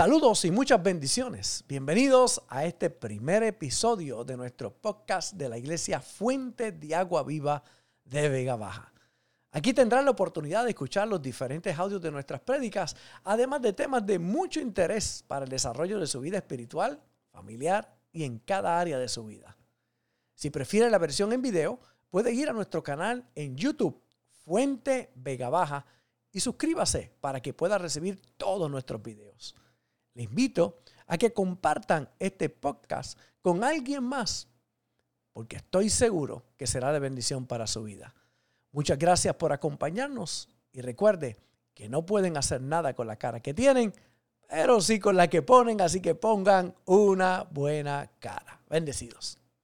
Saludos y muchas bendiciones. Bienvenidos a este primer episodio de nuestro podcast de la Iglesia Fuente de Agua Viva de Vega Baja. Aquí tendrán la oportunidad de escuchar los diferentes audios de nuestras prédicas, además de temas de mucho interés para el desarrollo de su vida espiritual, familiar y en cada área de su vida. Si prefiere la versión en video, puede ir a nuestro canal en YouTube, Fuente Vega Baja, y suscríbase para que pueda recibir todos nuestros videos. Les invito a que compartan este podcast con alguien más, porque estoy seguro que será de bendición para su vida. Muchas gracias por acompañarnos y recuerde que no pueden hacer nada con la cara que tienen, pero sí con la que ponen, así que pongan una buena cara. Bendecidos.